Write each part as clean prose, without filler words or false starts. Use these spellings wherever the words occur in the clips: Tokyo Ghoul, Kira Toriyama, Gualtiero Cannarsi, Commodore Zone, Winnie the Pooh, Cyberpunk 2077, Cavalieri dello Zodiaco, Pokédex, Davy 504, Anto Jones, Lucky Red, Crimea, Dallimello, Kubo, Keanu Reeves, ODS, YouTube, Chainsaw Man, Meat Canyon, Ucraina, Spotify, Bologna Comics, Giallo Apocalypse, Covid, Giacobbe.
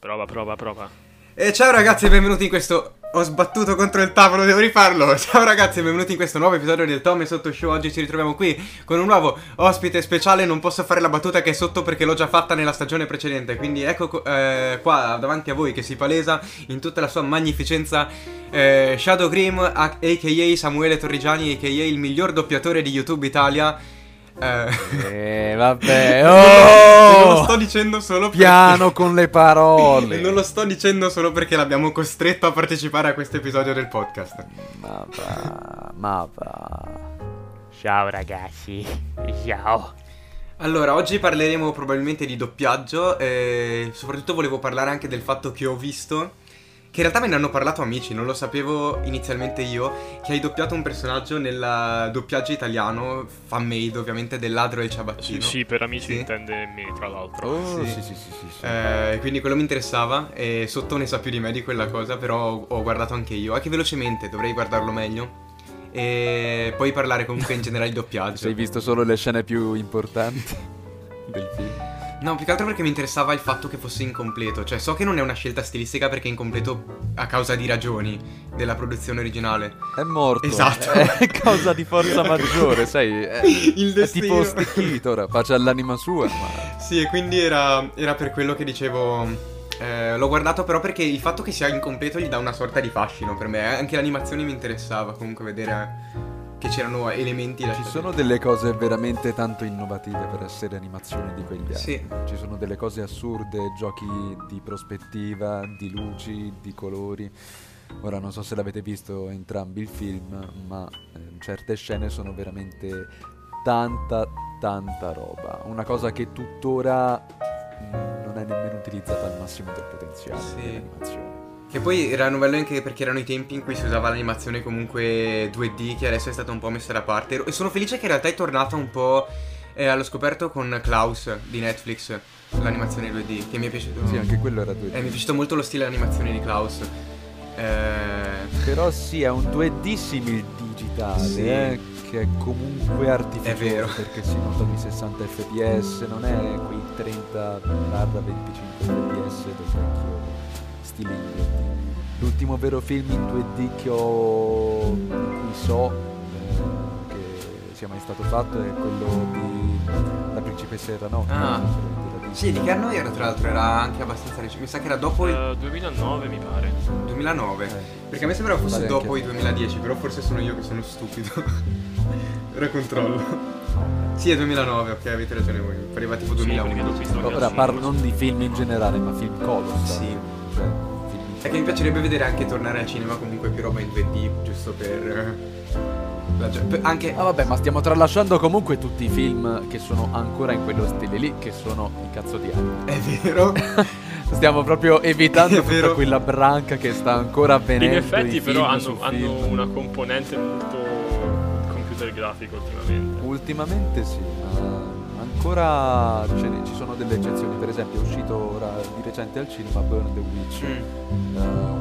Prova. E ciao ragazzi, benvenuti in questo... Ho sbattuto contro il tavolo, devo rifarlo. Ciao ragazzi, benvenuti in questo nuovo episodio del Tommy Sotto Show. Oggi ci ritroviamo qui con un nuovo ospite speciale. Non posso fare la battuta che è sotto perché l'ho già fatta nella stagione precedente. Quindi ecco qua davanti a voi che si palesa in tutta la sua magnificenza Shadow Grimm, a.k.a. Samuele Torrigiani, a.k.a. il miglior doppiatore di YouTube Italia. Vabbè, oh! Non lo sto dicendo solo piano con le parole. Non lo sto dicendo solo perché l'abbiamo costretto a partecipare a questo episodio del podcast. Ciao ragazzi, ciao. Allora, oggi parleremo probabilmente di doppiaggio e soprattutto volevo parlare anche del fatto che ho visto, che in realtà me ne hanno parlato amici, non lo sapevo inizialmente io, che hai doppiato un personaggio nel doppiaggio italiano, fan-made ovviamente, del Ladro e il Ciabattino. Sì, per amici sì. Intende me, tra l'altro. Oh, sì. Quindi quello mi interessava, e Sotto ne sa più di me di quella cosa, però ho guardato anche io. Anche velocemente, dovrei guardarlo meglio. E poi parlare comunque in generale di doppiaggio. Sei visto solo le scene più importanti del film? No, più che altro perché mi interessava il fatto che fosse incompleto. Cioè, so che non è una scelta stilistica perché è incompleto a causa di ragioni della produzione originale. È morto. Esatto. È causa di forza maggiore, sai. Il destino. È tipo stecchito, ora faccia all'anima sua. Ma... Sì, e quindi era per quello che dicevo... l'ho guardato però perché il fatto che sia incompleto gli dà una sorta di fascino per me. Anche l'animazione mi interessava comunque vedere... che c'erano elementi... Ci sono delle cose veramente tanto innovative per essere animazioni di quegli anni. Sì. Ci sono delle cose assurde, giochi di prospettiva, di luci, di colori. Ora non so se l'avete visto entrambi il film, ma certe scene sono veramente tanta roba. Una cosa che tuttora non è nemmeno utilizzata al massimo del potenziale dell'animazione. Che poi era novello anche perché erano i tempi in cui si usava l'animazione comunque 2D, che adesso è stata un po' messa da parte. E sono felice che in realtà è tornata un po' allo scoperto con Klaus di Netflix, l'animazione 2D, che mi è piaciuto. Sì, anche quello era 2D. Mi è piaciuto molto lo stile animazione di Klaus. Però sì, è un 2D simil digitale, sì. Che è comunque artificiale, è vero. Perché si notano i 60 fps, non è quei 30-25 fps del vecchio stile. L'ultimo vero film in 2D che ho, cui so che sia mai stato fatto, è quello di La Principessa Mononoke. Ah, sì, di che anno era, tra l'altro? Era anche abbastanza recente. Mi sa che era dopo il 2009, mi pare. 2009? Perché a me sembrava fosse dopo i 2010, però forse sono io che sono stupido. Ora controllo. Sì, è 2009, ok, avete ragione voi. Pareva tipo 2011. Sì, ora parlo non di film in generale, ma film colossali. Sì. Cioè, è che mi piacerebbe vedere anche tornare al cinema comunque più roba in 2D, giusto per... anche... Ah vabbè, ma stiamo tralasciando comunque tutti i film che sono ancora in quello stile lì, che sono i cazzo di anni. È vero. Stiamo proprio evitando tutta quella branca che sta ancora avvenendo. In effetti però hanno una componente molto computer grafico ultimamente. Ultimamente sì, ma... ancora ci sono delle eccezioni. Per esempio è uscito ora di recente al cinema Burn the Witch,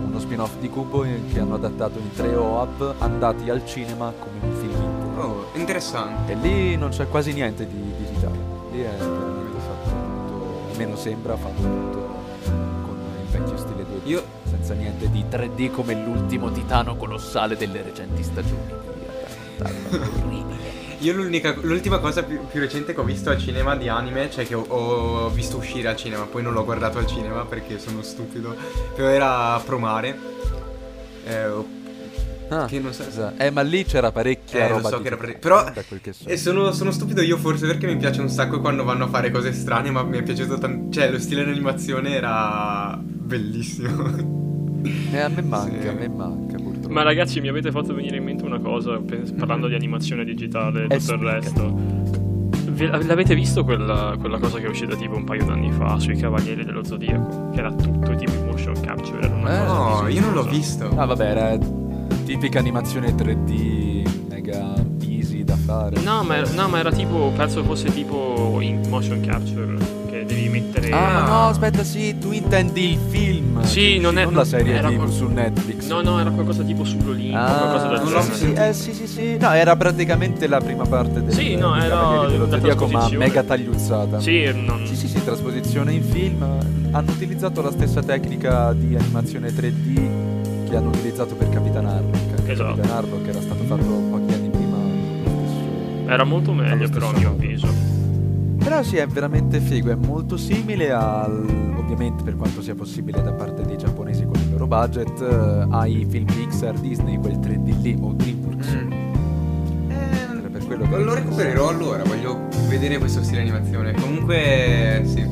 uno spin-off di Kubo che hanno adattato in 3 OAV andati al cinema come un film intero. Oh, interessante. E lì non c'è quasi niente di digitale, lì è veramente fatto tutto, almeno sembra fatto tutto con il vecchio stile 2D, senza niente di 3D come l'ultimo titano colossale delle recenti stagioni. Orribile. Io l'ultima cosa più recente che ho visto al cinema di anime, cioè che ho visto uscire al cinema, poi non l'ho guardato al cinema perché sono stupido, però era Promare, che non so, ma lì c'era parecchia roba, lo so che era però da quel che so. E sono stupido io forse perché mi piace un sacco quando vanno a fare cose strane, ma mi è piaciuto tanto, cioè lo stile dell'animazione era bellissimo. A me manca purtroppo. Ma ragazzi, mi avete fatto venire in mente una cosa parlando di animazione digitale e tutto il resto. L'avete visto quella cosa che è uscita tipo un paio d'anni fa sui Cavalieri dello Zodiaco? Che era tutto tipo motion capture. No, io non l'ho visto. Ah vabbè, era tipica animazione 3D mega easy da fare. No, ma era tipo, penso fosse tipo in motion capture, che devi mettere mettere. Ah, no, aspetta, sì, tu intendi il film. Sì, non è la serie tipo su Netflix. No, no, era qualcosa tipo sull'Olimpo, qualcosa del genere. Sì, sì, sì, sì. No, era praticamente la prima parte del Sì, no, era dello Zodiaco, ma mega tagliuzzata. Sì, non... sì, sì, sì, trasposizione in film. Hanno utilizzato la stessa tecnica di animazione 3D che hanno utilizzato per Capitan Arlo. Esatto. Capitan Arlo, che era stato fatto pochi anni prima. Era molto meglio, però, a mio avviso. Però sì, è veramente figo, è molto simile al, ovviamente per quanto sia possibile da parte dei giapponesi con il loro budget, ai film Pixar, Disney, quel 3D lì o DreamWorks. Per quello che lo recupererò, allora voglio vedere questo stile animazione. Comunque sì,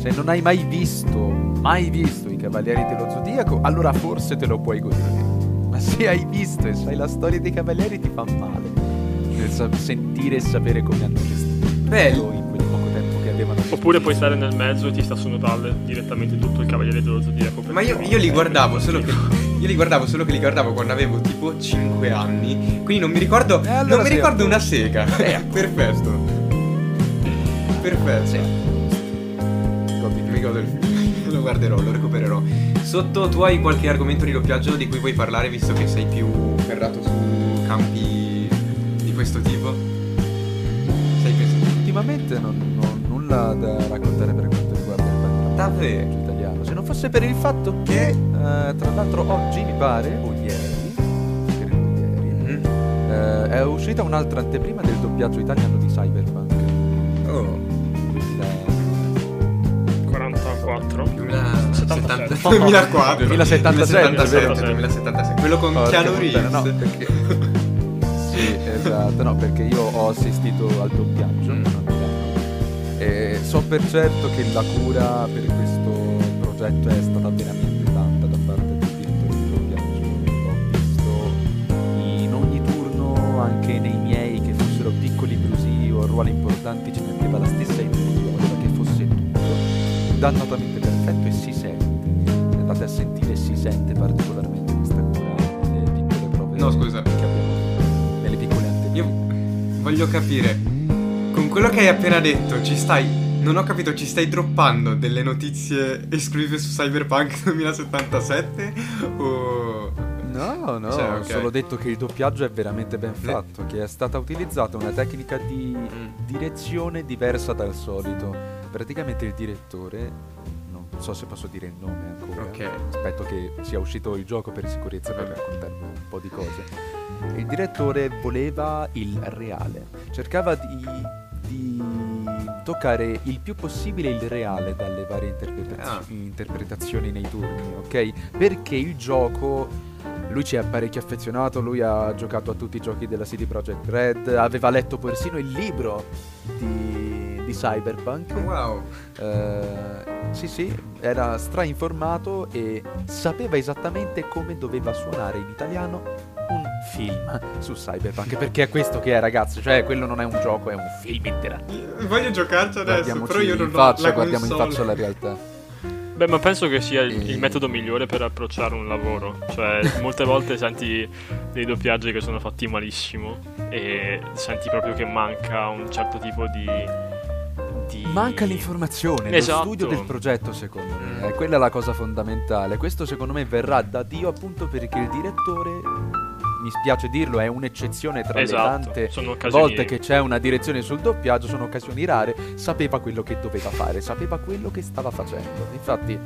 se non hai mai visto i Cavalieri dello Zodiaco, allora forse te lo puoi godere, ma se hai visto e sai la storia dei Cavalieri ti fa male nel sentire e sapere come hanno gestito. Bello. Oppure puoi stare nel mezzo e ti sta su Natale direttamente tutto il Cavaliere dello Zodiaco. Ma io li guardavo solo che li guardavo quando avevo tipo 5 anni, quindi non mi ricordo allora non mi ricordo una sega. Perfetto sì. Mi ricordo il film. Lo guarderò, lo recupererò. Sotto, tu hai qualche argomento di doppiaggio di cui vuoi parlare, visto che sei più ferrato su campi di questo tipo? Sai che ultimamente non da raccontare per quanto riguarda il doppiaggio italiano, se non fosse per il fatto che tra l'altro oggi mi pare o ieri è uscita un'altra anteprima del doppiaggio italiano di Cyberpunk 44 2077, quello con Keanu Reeves, no, perché sì, esatto, no, perché io ho assistito al doppiaggio. So per certo che la cura per questo progetto è stata veramente tanta da parte del direttore di doppiaggio. L'ho visto in ogni turno, anche nei miei, che fossero piccoli brusi o ruoli importanti, ci metteva la stessa intenzione, che fosse tutto dannatamente perfetto e si sente. Se andate a sentire, si sente particolarmente questa cura nelle piccole prove. No, scusa, che abbiamo nelle piccole anteprime. Io voglio capire. Quello che hai appena detto, non ho capito, ci stai droppando delle notizie esclusive su Cyberpunk 2077? O... No, cioè, okay. Ho solo detto che il doppiaggio è veramente ben fatto, che è stata utilizzata una tecnica di direzione diversa dal solito. Praticamente il direttore, non so se posso dire il nome ancora, aspetto che sia uscito il gioco per sicurezza per raccontarvi un po' di cose. Il direttore voleva il reale, cercava di toccare il più possibile il reale dalle varie interpretazioni nei turni, ok? Perché il gioco, lui ci è parecchio affezionato, lui ha giocato a tutti i giochi della CD Projekt Red, aveva letto persino il libro di Cyberpunk. Wow. Sì, sì, era strainformato e sapeva esattamente come doveva suonare in italiano un film su Cyberpunk, perché è questo che è, ragazzi, cioè quello non è un gioco, è un film interattivo. Voglio giocarci adesso, però io non faccio, guardiamo in faccia la realtà. Beh, ma penso che sia il metodo migliore per approcciare un lavoro, cioè molte volte senti dei doppiaggi che sono fatti malissimo e senti proprio che manca un certo tipo di... manca l'informazione, esatto. Lo studio del progetto, secondo me è quella la cosa fondamentale. Questo secondo me verrà da Dio, appunto perché il direttore, mi spiace dirlo, è un'eccezione tra le tante volte che c'è una direzione sul doppiaggio, sono occasioni rare, sapeva quello che doveva fare, sapeva quello che stava facendo, infatti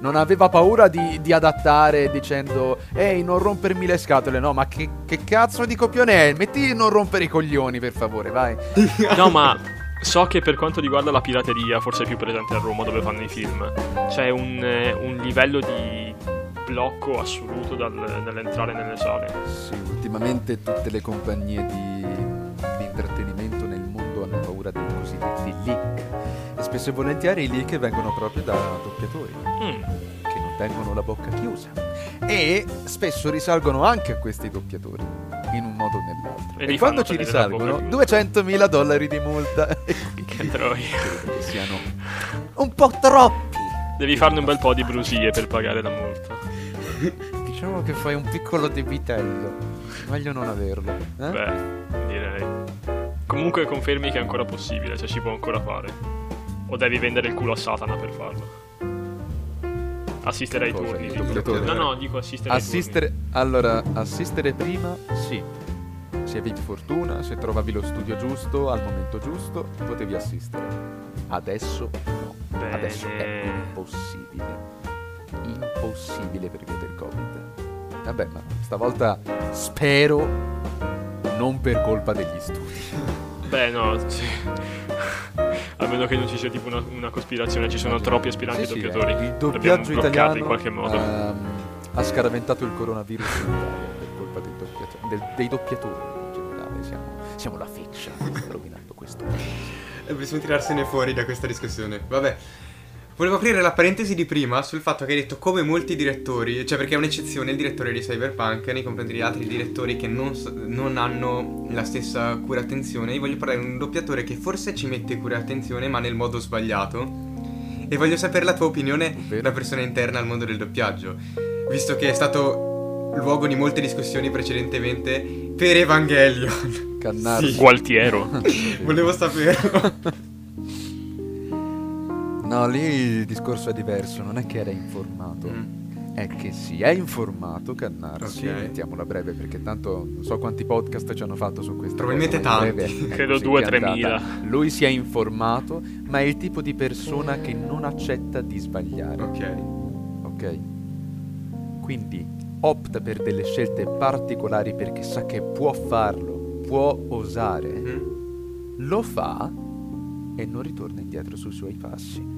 non aveva paura di adattare dicendo ehi, non rompermi le scatole, no, ma che cazzo di copione è, metti non rompere i coglioni per favore, vai. No, ma so che per quanto riguarda la pirateria, forse è più presente a Roma dove fanno i film, c'è un livello di blocco assoluto dall'entrare nelle sale. Sì, ultimamente tutte le compagnie di intrattenimento nel mondo hanno paura dei cosiddetti leak e spesso e volentieri i leak vengono proprio da doppiatori che non tengono la bocca chiusa, e spesso risalgono anche a questi doppiatori in un modo o nell'altro, e quando ci risalgono $200,000 di multa che troia, siano un po' troppi. Devi farne un bel po' di brusie per pagare la multa. Diciamo che fai un piccolo debitello, meglio non averlo, eh? Beh, direi. Comunque confermi che è ancora possibile, cioè si può ancora fare. o devi vendere il culo a Satana per farlo? Assistere ai turni. No, dico assistere ai turni. Allora, assistere prima, sì. Se avevi fortuna, se trovavi lo studio giusto, al momento giusto, potevi assistere. Adesso no. Bene. Adesso è impossibile. Impossibile per via del Covid. Vabbè, ma stavolta spero non per colpa degli studi. Beh, no, sì. A meno che non ci sia tipo una cospirazione, ci sono troppi aspiranti doppiatori. Il doppiaggio italiano in qualche modo. Ha scaraventato il coronavirus in Italia per colpa dei doppiatori in generale. Siamo la feccia che sta rovinando questo paese. Bisogna tirarsene fuori da questa discussione. Vabbè. Volevo aprire la parentesi di prima sul fatto che hai detto come molti direttori, cioè perché è un'eccezione il direttore di Cyberpunk nei confronti di altri direttori che non hanno la stessa cura e attenzione. Io voglio parlare di un doppiatore che forse ci mette cura e attenzione ma nel modo sbagliato, e voglio sapere la tua opinione da persona interna al mondo del doppiaggio, visto che è stato luogo di molte discussioni precedentemente per Evangelion. Cannarsi. Sì. Gualtiero. Volevo saperlo. No, lì il discorso è diverso, non è che era informato, è che si è informato Cannarsi, okay. Mettiamola breve, perché tanto non so quanti podcast ci hanno fatto su questo. Probabilmente tanti, credo 2-3 mila. Lui si è informato, ma è il tipo di persona che non accetta di sbagliare. Ok. Quindi opta per delle scelte particolari perché sa che può farlo, può osare, lo fa e non ritorna indietro sui suoi passi.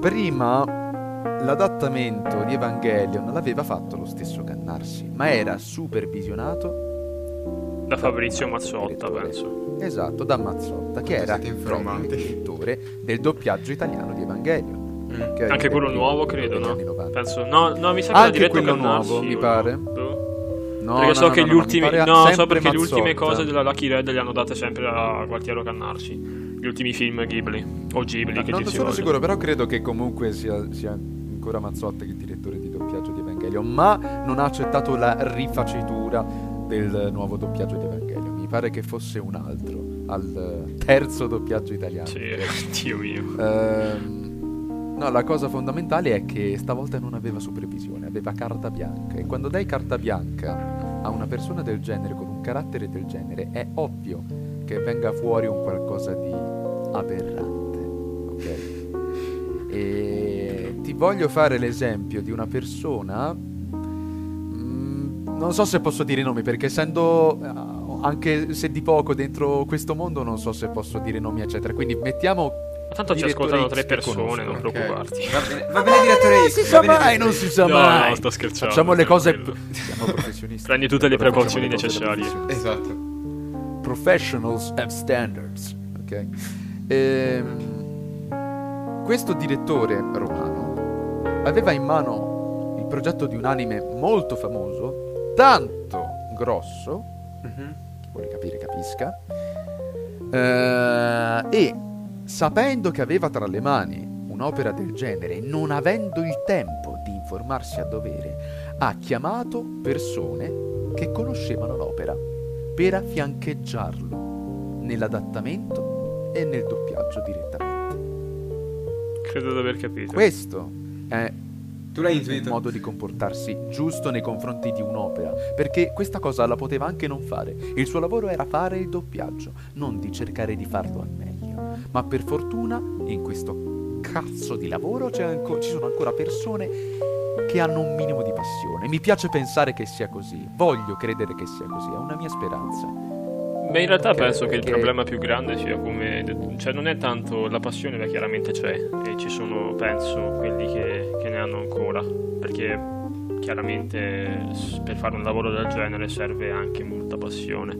Prima l'adattamento di Evangelion l'aveva fatto lo stesso Cannarsi, ma era supervisionato da Fabrizio Mazzotta, penso. Esatto, da Mazzotta, che era il direttore del doppiaggio italiano di Evangelion. Anche quello nuovo, credo, no? Penso, no, mi sa che era diretto Cannarsi, nuovo, mi pare. Perché le ultime cose della Lucky Red le hanno date sempre a Gualtiero Cannarsi. Gli ultimi film Ghibli, che non sono sicuro, però credo che comunque sia ancora Mazzotta che il direttore di doppiaggio di Evangelion, ma non ha accettato la rifacitura del nuovo doppiaggio di Evangelion. Mi pare che fosse un altro, al terzo doppiaggio italiano. Sì, Dio mio. No, la cosa fondamentale è che stavolta non aveva supervisione, aveva carta bianca, e quando dai carta bianca a una persona del genere con un carattere del genere è ovvio che venga fuori un qualcosa di aberrante, ok? E ti voglio fare l'esempio di una persona, non so se posso dire nomi, perché essendo anche se di poco dentro questo mondo non so se posso dire nomi eccetera, quindi mettiamo. Ma tanto ci ascoltano 3 persone, non preoccuparti. Va bene direttore, non si sa mai. No, sto scherzando. Facciamo le cose, siamo professionisti. Prendi tutte le precauzioni necessarie. Esatto. Professionals have standards, ok? Questo direttore romano aveva in mano il progetto di un anime molto famoso, tanto grosso, chi vuole capire capisca, e sapendo che aveva tra le mani un'opera del genere, non avendo il tempo di informarsi a dovere, ha chiamato persone che conoscevano l'opera per affiancheggiarlo nell'adattamento e nel doppiaggio direttamente. Credo di aver capito. Questo è il modo di comportarsi giusto nei confronti di un'opera, perché questa cosa la poteva anche non fare. Il suo lavoro era fare il doppiaggio, non di cercare di farlo al meglio. Ma per fortuna in questo cazzo di lavoro ci sono ancora persone che hanno un minimo di passione. Mi piace pensare che sia così, voglio credere che sia così, è una mia speranza. Beh, in realtà penso che il problema più grande sia cioè non è tanto la passione, ma chiaramente c'è, e ci sono, penso, quelli che ne hanno ancora, perché chiaramente per fare un lavoro del genere serve anche molta passione.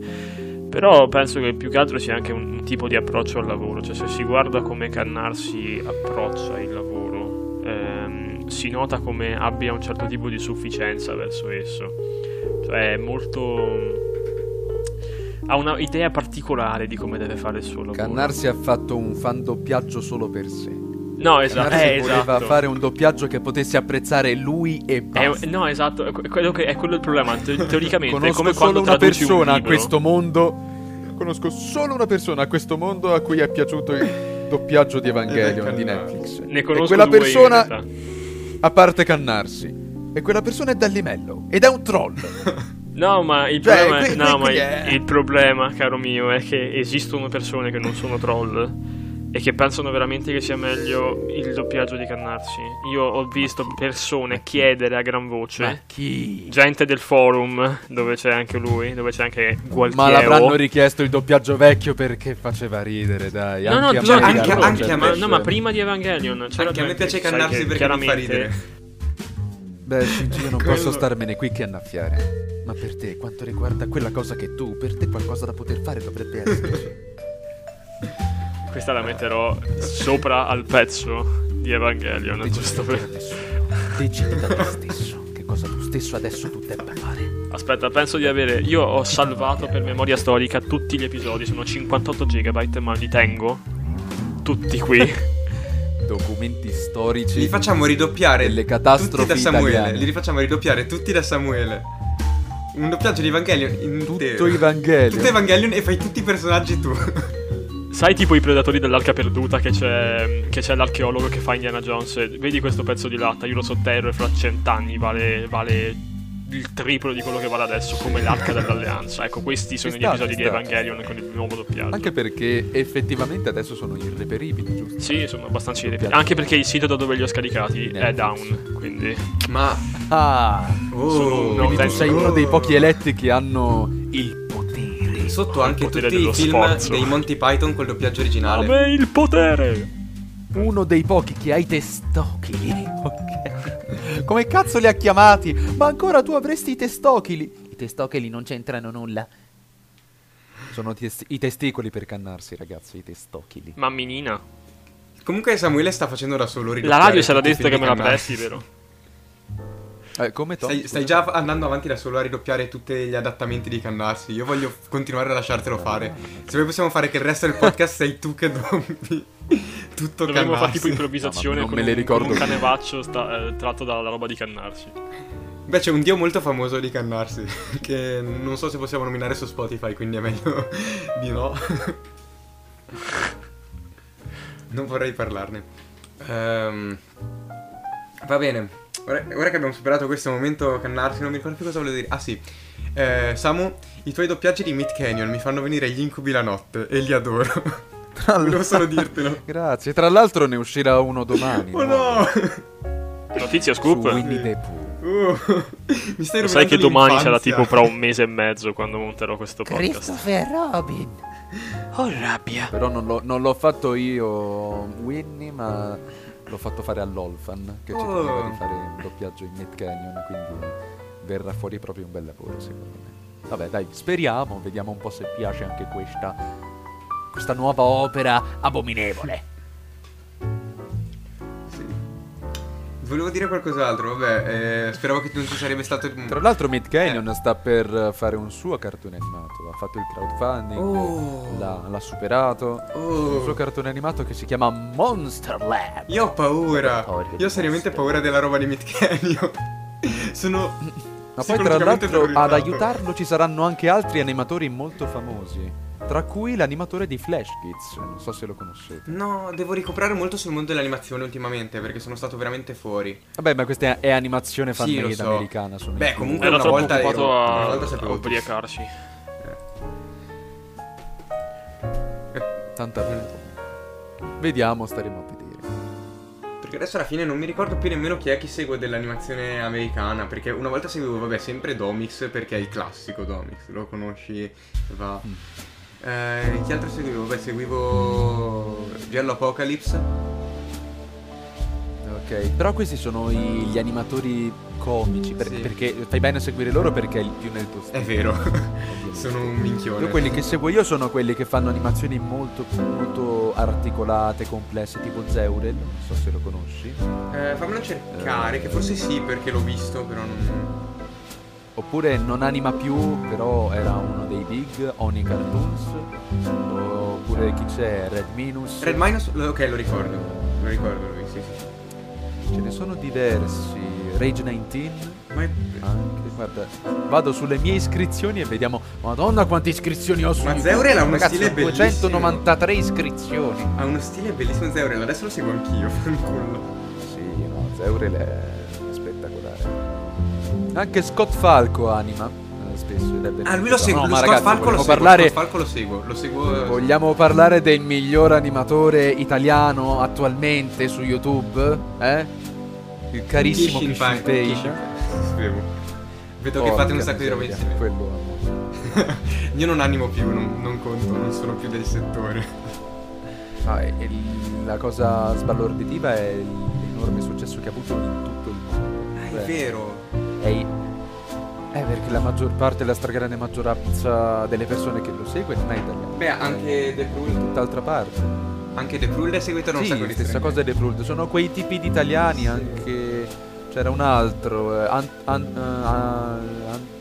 Però penso che più che altro sia anche un tipo di approccio al lavoro, cioè se si guarda come Cannarsi approccia il lavoro, si nota come abbia un certo tipo di sufficienza verso esso, cioè molto ha una idea particolare di come deve fare il suo lavoro. Cannarsi ha fatto un fan doppiaggio solo per sé. No, esatto. Voleva fare un doppiaggio che potesse apprezzare lui e basta. No, esatto, è quello il problema. Teoricamente conosco come solo una persona a questo mondo a cui è piaciuto doppiaggio di Evangelion di Netflix. Ne conosco e quella persona, a parte Cannarsi, e quella persona è Dallimello ed è un troll. No, ma il problema, il problema, caro mio, è che esistono persone che non sono troll e che pensano veramente che sia meglio il doppiaggio di Cannarsi. Io ho visto persone chiedere a gran voce, ma chi? Gente del forum dove c'è anche lui, dove c'è anche Gualtiero. Ma l'avranno richiesto il doppiaggio vecchio perché faceva ridere, dai. No, anche no, anche a me. No, ma prima di Evangelion c'era anche gente, a me piace Cannarsi perché mi fa ridere. Beh, io non posso starmene qui che annaffiare. Ma per te, quanto riguarda quella cosa che tu, per te qualcosa da poter fare dovrebbe essere. Questa la metterò sopra al pezzo di Evangelion. Giusto per... Decidi da te stesso che cosa tu stesso adesso tu debba fare. Aspetta, penso di avere... Io ho salvato per memoria storica tutti gli episodi. Sono 58 gigabyte, ma li tengo tutti qui. Documenti storici. Li facciamo ridoppiare le catastrofi tutti da Samuele italiane. Li rifacciamo ridoppiare tutti da Samuele. Un doppiaggio di Evangelion intero. Tutto Evangelion. Tutto Evangelion e fai tutti i personaggi tu. Sai, tipo i predatori dell'arca perduta, che c'è l'archeologo che fa Indiana Jones. Vedi questo pezzo di latta, io lo sotterro e fra 100 anni vale il triplo di quello che vale adesso, come l'arca dell'alleanza. Ecco, questi sono gli episodi di Evangelion con il nuovo doppiaggio. Anche perché effettivamente adesso sono irreperibili, giusto? Sì, sono abbastanza irreperibili. Anche perché il sito da dove li ho scaricati è down, quindi... Ma... quindi tu sei uno dei pochi eletti che hanno il potere. Sotto anche potere tutti i film dei Monty Python col doppiaggio originale. Vabbè, il potere! Uno dei pochi che ha i testocchi. Ok. Come cazzo li ha chiamati? Ma ancora tu avresti i testocchili. I testocchili non c'entrano nulla. Sono i testicoli per Cannarsi, ragazzi. I testocchili. Mamminina. Comunque Samuele sta facendo da solo. La radio se l'ha detto che me la presti, vero? Come stai già andando avanti da solo a ridoppiare tutti gli adattamenti di Cannarsi. Io voglio continuare a lasciartelo fare. Se poi possiamo fare che il resto del podcast sei tu che dompi tutto. Dovremmo fare tipo improvvisazione con un canevaccio tratto dalla roba di Cannarsi. Beh, c'è un dio molto famoso di Cannarsi che non so se possiamo nominare su Spotify, quindi è meglio di no. Non vorrei parlarne. Va bene. Ora che abbiamo superato questo momento Cannarsi, non mi ricordo più cosa volevo dire. Ah sì, Samu, i tuoi doppiaggi di Meat Canyon mi fanno venire gli incubi la notte e li adoro. Volevo solo dirtelo. Grazie, tra l'altro ne uscirà uno domani. Oh no! Notizia scoop su Winnie the Pooh. Mi stai rovinando. Sai che domani sarà tipo fra un mese e mezzo quando monterò questo podcast. Christopher Robin. Oh rabbia. Però non l'ho fatto io Winnie, ma l'ho fatto fare all'Olfan, che cercava di fare un doppiaggio in Meat Canyon, quindi verrà fuori proprio un bel lavoro secondo me. Vabbè dai, speriamo, vediamo un po' se piace anche questa nuova opera abominevole. Sì. Volevo dire qualcos'altro, vabbè, speravo che non ci sarebbe stato. Tra l'altro Meat Canyon sta per fare un suo cartone animato, ha fatto il crowdfunding, l'ha superato, un suo cartone animato che si chiama Monster Lab. Io ho paura, io seriamente ho paura della roba di Meat Canyon. Sono... Ma poi tra l'altro ad aiutarlo ci saranno anche altri animatori molto famosi, tra cui l'animatore di Flash Kids, non so se lo conoscete. No, devo ricoprare molto sul mondo dell'animazione ultimamente, perché sono stato veramente fuori. Vabbè, ma questa è animazione fan-made americana. Beh, comunque era una volta a ubriacarsi. Tanta vediamo, staremo a vedere. Perché adesso alla fine non mi ricordo più nemmeno chi è che segue dell'animazione americana, perché una volta seguivo, vabbè, sempre Domix, perché è il classico Domix, lo conosci, va... chi altro seguivo? Beh, seguivo Giallo Apocalypse. Ok, però questi sono gli animatori comici, sì. Perché fai bene a seguire loro perché è il più nel tuo stile. È vero, sono un minchione. Io quelli che seguo io sono quelli che fanno animazioni molto molto articolate, complesse, tipo Zeurel, non so se lo conosci. Fammelo cercare, che forse sì, perché l'ho visto, però non... Oppure non anima più, però era uno dei big, Oni Cartoons. Oppure chi c'è? Red Minus, ok, lo ricordo, sì. Ce ne sono diversi. Rage 19. Ma è... anche, guarda, vado sulle mie iscrizioni e vediamo. Madonna quante iscrizioni ho su YouTube. Ma Zeurel ha uno stile bellissimo. 293 iscrizioni. Ha uno stile bellissimo Zeurel, adesso lo seguo anch'io. Sì, no, Zeurel è spettacolare. Anche Scott Falco anima spesso. Ah, lui lo segue, no, Scott Falco lo parlare... Scott Falco lo seguo. Vogliamo parlare del miglior animatore italiano attualmente su YouTube? Il carissimo Christian Page. Vedo che fate un sacco di roba insieme. Io non animo più, non conto, non sono più del settore. Ah, la cosa sbalorditiva è l'enorme successo che ha avuto in tutto il mondo. Ah, è vero. Perché la maggior parte, la stragrande maggioranza delle persone che lo segue non è italiana. Beh, anche The Prul da tutt'altra parte. Anche The Prul è seguito non sì, sacco di stessa cosa The Prul. Sono quei tipi di italiani, sì. Anche c'era un altro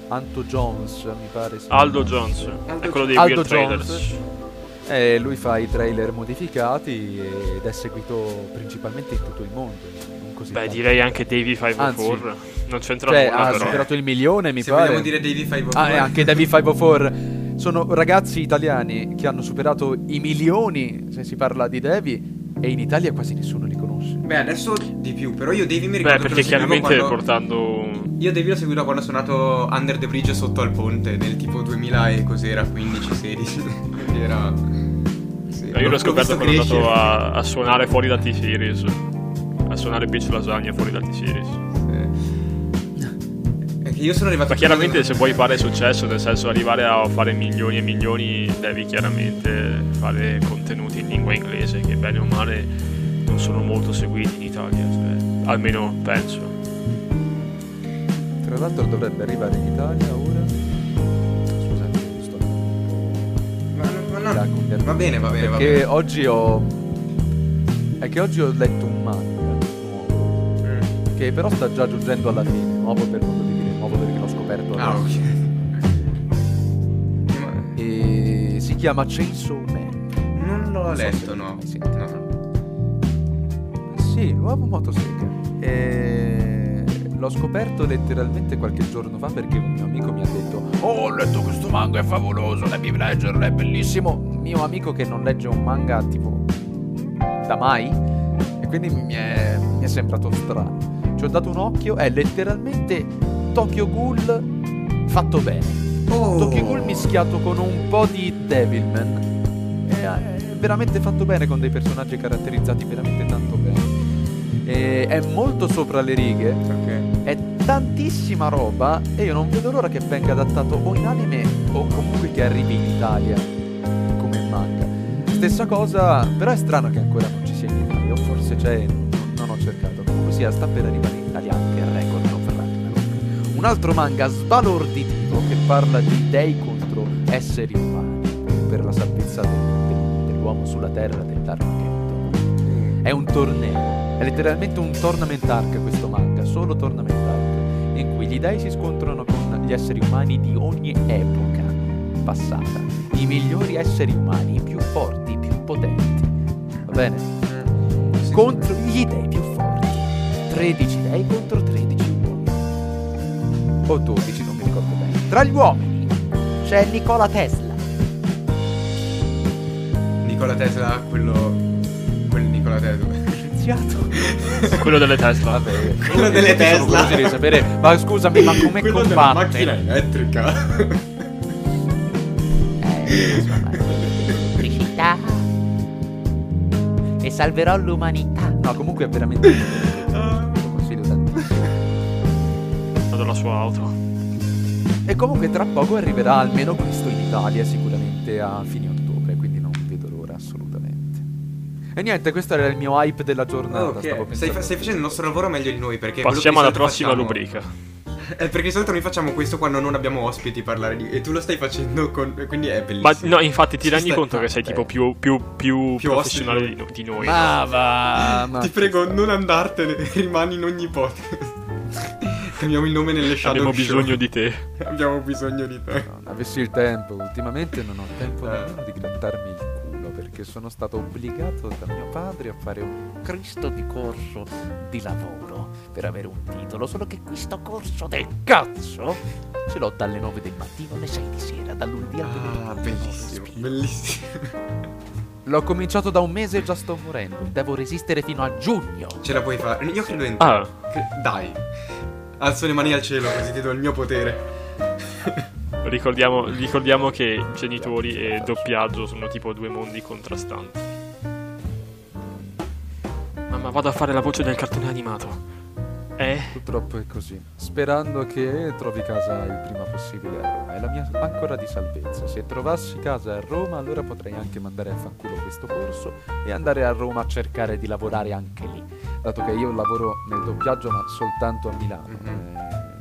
Anto Jones, mi pare. Aldo Jones, è quello dei Weird Traders. Lui fa i trailer modificati ed è seguito principalmente in tutto il mondo. Beh, direi anche Davy 504. Non c'entra nulla, però. Ha superato il milione, mi pare. Se vogliamo dire Davy 504. Ah, anche Davy 504. Sono ragazzi italiani che hanno superato i milioni, se si parla di Davy, e in Italia quasi nessuno li conosce. Beh, adesso di più, però io Davy mi ricordo. Beh, perché chiaramente portando... Io Davy l'ho seguito quando ho suonato Under the Bridge sotto al ponte, nel tipo 2000 e cos'era, 15-16. Quindi era... Sì, io l'ho scoperto quando sono andato a suonare fuori da T-Series. A suonare Beach Lasagna fuori dal T-Series. Sì. Io sono arrivato. Ma chiaramente se vuoi fare successo, nel senso arrivare a fare milioni e milioni, devi chiaramente fare contenuti in lingua inglese, che bene o male non sono molto seguiti in Italia, cioè, almeno penso. Tra l'altro dovrebbe arrivare in Italia ora. Scusate, sto no. Va bene. Perché oggi ho letto un manga che però sta già giungendo alla fine, nuovo perché l'ho scoperto. Ah, ok. E si chiama Chainsaw Man. Non l'ho letto, no. Sì, nuovo motosega. E l'ho scoperto letteralmente qualche giorno fa perché un mio amico mi ha detto: "Oh, ho letto questo manga, è favoloso, devi leggerlo, è bellissimo". Mio amico che non legge un manga tipo da mai, e quindi mi è sembrato strano. Ci ho dato un occhio, è letteralmente Tokyo Ghoul fatto bene. Tokyo Ghoul mischiato con un po' di Devilman. È veramente fatto bene, con dei personaggi caratterizzati veramente tanto bene. È molto sopra le righe, okay. È tantissima roba e io non vedo l'ora che venga adattato o in anime o comunque che arrivi in Italia come manga. Stessa cosa, però è strano che ancora non ci sia in Italia, o forse c'è, non ho cercato. Sta per arrivare in Italia anche il record per Ragnarok. Un altro manga sbalorditivo che parla di dei contro esseri umani per la salvezza dell'uomo sulla terra dell'argento. È un torneo, è letteralmente un tournament arc questo manga, solo tournament arc, in cui gli dei si scontrano con gli esseri umani di ogni epoca passata, i migliori esseri umani, i più forti, i più potenti, va bene? Contro gli dei più forti. 13 dei contro 13 uomini. O 12, non mi ricordo bene. Tra gli uomini c'è Nikola Tesla. Nikola Tesla, quel Nikola Tesla. Scienziato. Quello delle Tesla. Vabbè, quello delle Tesla. Di sapere, ma scusami, ma come combatte? Quello della macchina elettrica. Elettricità. E salverò l'umanità. No, comunque è veramente... la sua auto. E comunque tra poco arriverà almeno questo in Italia, sicuramente a fine ottobre, quindi non vedo l'ora assolutamente. E niente, questo era il mio hype della giornata. Okay. Stai facendo il nostro lavoro meglio di noi, perché passiamo alla prossima rubrica. Perché di solito noi facciamo questo quando non abbiamo ospiti, parlare di... E tu lo stai facendo con... Quindi è bellissimo. Ma no, infatti ti rendi conto che sei tipo più professionale di noi. Ma no? Ti prego, non andartene, rimani in ogni ipotesi. Cambiamo il nome nelle Shadow Grimm. Abbiamo bisogno di te. No, non avessi il tempo. Ultimamente non ho tempo nemmeno di grattarmi il culo, perché perché sono stato obbligato da mio padre a fare un cristo di corso di lavoro per avere un titolo, solo che questo corso del cazzo ce l'ho dalle 9 del mattino alle 6 di sera, dal lunedì al venerdì. Ah, bellissimo, bellissimo. L'ho cominciato da un mese e già sto morendo. Devo resistere fino a giugno. Ce la puoi fare? Io credo in te. Dai, alzo le mani al cielo così ti do il mio potere. Ricordiamo che genitori e doppiaggio sono tipo due mondi contrastanti. Mamma, vado a fare la voce del cartone animato. Purtroppo è così. Sperando che trovi casa il prima possibile a Roma. È la mia ancora di salvezza. Se trovassi casa a Roma, allora potrei anche mandare a fanculo questo corso e andare a Roma a cercare di lavorare anche lì, dato che io lavoro nel doppiaggio ma soltanto a Milano.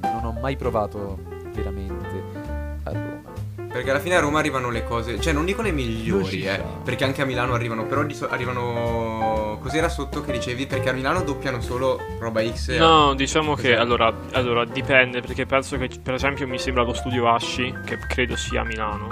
Non ho mai provato veramente a Roma, perché alla fine a Roma arrivano le cose, cioè non dico le migliori, perché anche a Milano arrivano, però arrivano, cos'era sotto che dicevi, perché a Milano doppiano solo roba X. No, diciamo che allora dipende, perché penso che per esempio mi sembra lo studio Asci, che credo sia a Milano,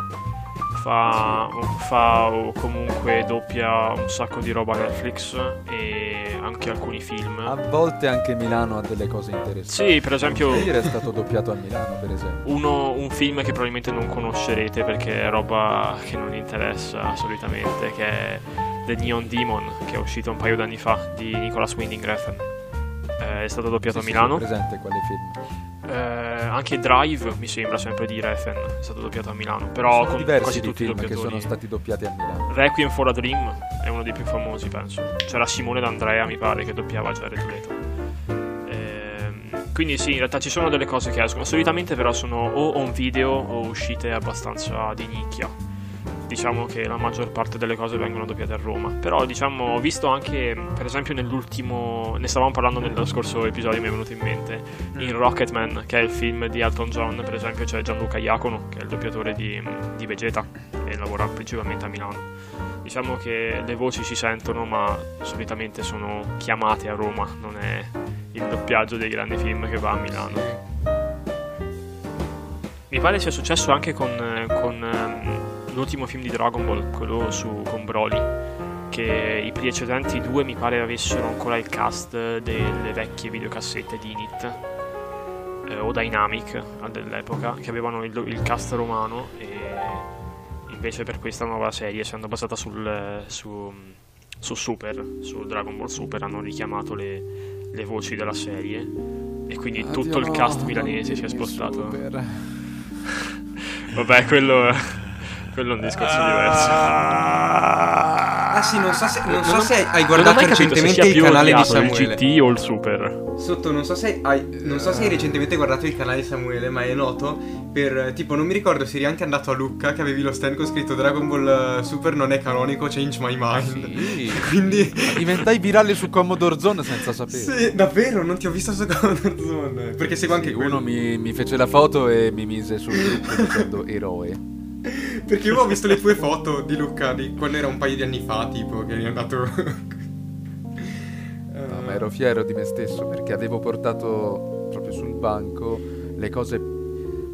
fa o comunque doppia un sacco di roba Netflix e anche alcuni film. A volte anche Milano ha delle cose interessanti. Sì, per esempio è stato doppiato a Milano, per esempio un film che probabilmente non conoscerete perché è roba che non interessa solitamente, che è The Neon Demon, che è uscito un paio d'anni fa, di Nicholas Winding Refn. È stato doppiato a Milano. Sì, presente quale film? Anche Drive mi sembra sempre di Refn, è stato doppiato a Milano, però sono con quasi tutti i film che sono stati doppiati a Milano. Requiem for a Dream è uno dei più famosi, penso. C'era Simone D'Andrea, mi pare, che doppiava Jared Leto. Quindi sì, in realtà ci sono delle cose che escono solitamente, però sono o on video o uscite abbastanza di nicchia. Diciamo che la maggior parte delle cose vengono doppiate a Roma, però diciamo ho visto anche, per esempio, nell'ultimo, ne stavamo parlando nello scorso episodio, mi è venuto in mente, in Rocketman, che è il film di Elton John, per esempio c'è Gianluca Iacono, che è il doppiatore di Vegeta e lavora principalmente a Milano. Diciamo che le voci si sentono, ma solitamente sono chiamate a Roma, non è il doppiaggio dei grandi film che va a Milano. Mi pare sia successo anche con l'ultimo film di Dragon Ball, quello con Broly, che i precedenti due mi pare avessero ancora il cast delle vecchie videocassette di Init o Dynamic dell'epoca, che avevano il cast romano, e invece per questa nuova serie, essendo basata su Super, su Dragon Ball Super, hanno richiamato le voci della serie e quindi tutto il cast milanese si è spostato. Vabbè, quello è un discorso diverso. Ah sì, non so se hai guardato recentemente il canale di Samuele, il GT o il Super. Sotto non so se hai recentemente guardato il canale di Samuele, ma è noto per tipo, non mi ricordo se eri anche andato a Lucca, che avevi lo stand con scritto Dragon Ball Super non è canonico, change my mind. Sì. Quindi diventai virale su Commodore Zone senza sapere. Sì, davvero, non ti ho visto su Commodore Zone, perché seguo anche quello. Uno mi fece la foto e mi mise sul gruppo dicendo eroe. Perché io ho visto le tue foto di Lucca di quando era un paio di anni fa, tipo, che eri andato. No, ma ero fiero di me stesso perché avevo portato proprio sul banco le cose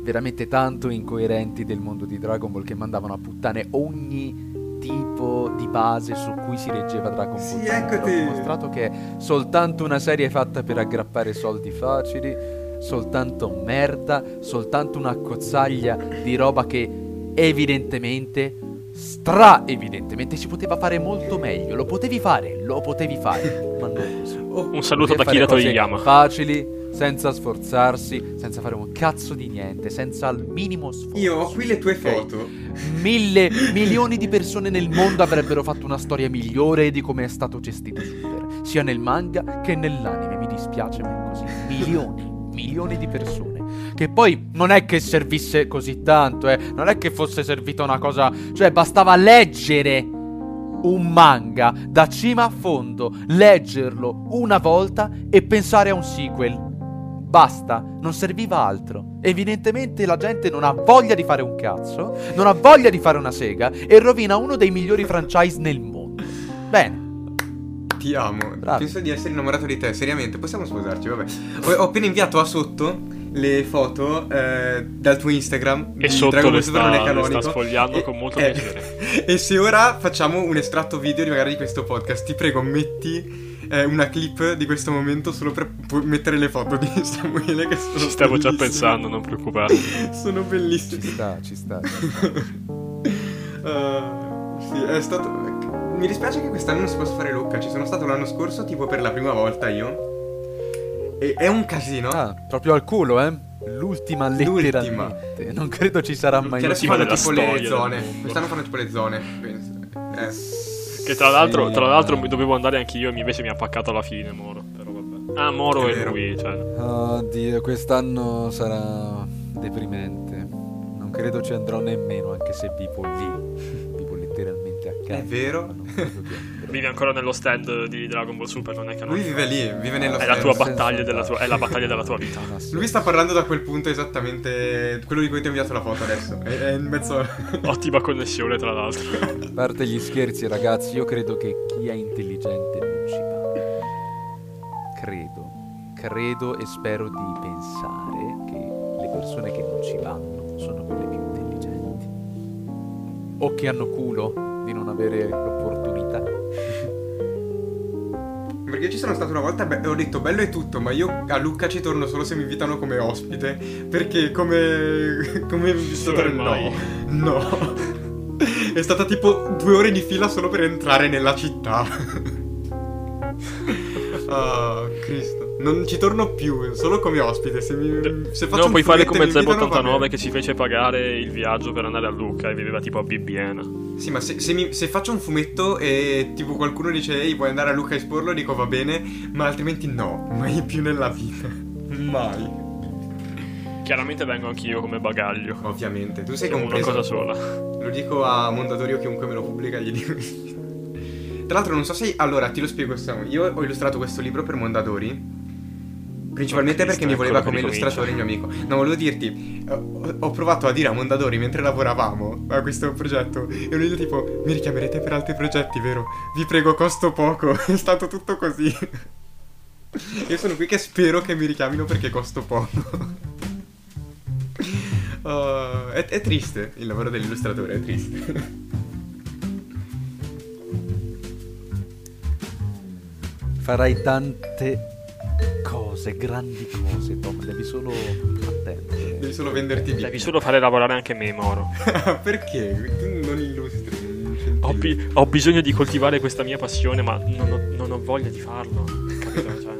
veramente tanto incoerenti del mondo di Dragon Ball, che mandavano a puttane ogni tipo di base su cui si reggeva Dragon Ball. Sì, eccoti. Ho dimostrato che è soltanto una serie fatta per aggrappare soldi facili, soltanto merda, soltanto una cozzaglia di roba che evidentemente si poteva fare molto meglio. Lo potevi fare ma non così. Un saluto da Kira Toriyama. Facili, senza sforzarsi, senza fare un cazzo di niente, senza al minimo sforzo. Io ho qui le tue foto. 1.000 milioni di persone nel mondo avrebbero fatto una storia migliore di come è stato gestito Super, sia nel manga che nell'anime. Mi dispiace, ma è così. Milioni di persone. Che poi non è che servisse così tanto, non è che fosse servita una cosa, cioè bastava leggere un manga da cima a fondo, leggerlo una volta e pensare a un sequel. Basta, non serviva altro. Evidentemente la gente non ha voglia di fare un cazzo, non ha voglia di fare una sega e rovina uno dei migliori franchise nel mondo. Bene. Ti amo. Bravi. Penso di essere innamorato di te, seriamente. Possiamo sposarci, vabbè. Ho appena inviato a Sotto le foto dal tuo Instagram e sotto Dragon Ball Super non è canonico, le sta sfogliando con molto piacere. E se ora facciamo un estratto video magari di questo podcast, ti prego metti una clip di questo momento solo per mettere le foto di Samuele che sono Ci stavo già pensando, non preoccuparti. Sono bellissime. Ci sta. Sì, è stato... Mi dispiace che quest'anno non si possa fare Lucca. Ci sono stato l'anno scorso tipo per la prima volta io. E è un casino. Ah, proprio al culo, eh? L'ultima letteralmente. Non credo ci sarà mai. Adesso fanno tipo le zone. Quest'anno fanno tipo le zone, penso. Che tra l'altro dovevo andare anche io, invece mi ha paccato alla fine Moro. Però vabbè. Ah, Moro è lui, cioè. Oddio, quest'anno sarà deprimente. Non credo ci andrò nemmeno, anche se vivo lì. Letteralmente a casa. È vero? Vive ancora nello stand di Dragon Ball Super, non è che lui vive lì, vive nello stand. È la tua battaglia della tua, è la battaglia della tua vita. Lui sta parlando da quel punto esattamente quello di cui ti ho inviato la foto adesso. È in mezzo. Ottima connessione, tra l'altro. A parte gli scherzi, ragazzi, io credo che chi è intelligente non ci parli. Credo e spero di pensare che le persone che non ci vanno sono quelle più intelligenti. O che hanno culo di non avere l'opportunità. Perché ci sono stato una volta, ho detto bello è tutto, ma io a Lucca ci torno solo se mi invitano come ospite, perché come visitatore no. È stata tipo 2 ore di fila solo per entrare nella città. Oh, Cristo. Non ci torno più, solo come ospite. Se faccio puoi fare come 089 che si fece pagare il viaggio per andare a Lucca e viveva tipo a Bibbiena. Sì, ma se faccio un fumetto e tipo qualcuno dice ehi, puoi andare a Lucca a esporlo, dico va bene, ma altrimenti no, mai più nella vita. Mai. Chiaramente vengo anch'io come bagaglio. Ovviamente, tu sei compreso. Una cosa sola. Lo dico a Mondadori o chiunque me lo pubblica, gli dico. Tra l'altro non so se... Allora, ti lo spiego, io ho illustrato questo libro per Mondadori principalmente perché mi voleva come illustratore il mio amico. No, volevo dirti, ho provato a dire a Mondadori mentre lavoravamo a questo progetto e ho detto tipo, mi richiamerete per altri progetti, vero? Vi prego, costo poco. È stato tutto così. Io sono qui che spero che mi richiamino perché costo poco. È triste, il lavoro dell'illustratore è triste. Farai tante cose, grandi cose, Tom. Devi solo attendere. Devi solo venderti via. Devi solo fare lavorare anche me, Moro. Perché? Tu non illustri. Ho bisogno di coltivare questa mia passione, ma non ho voglia di farlo. Capito? Cioè.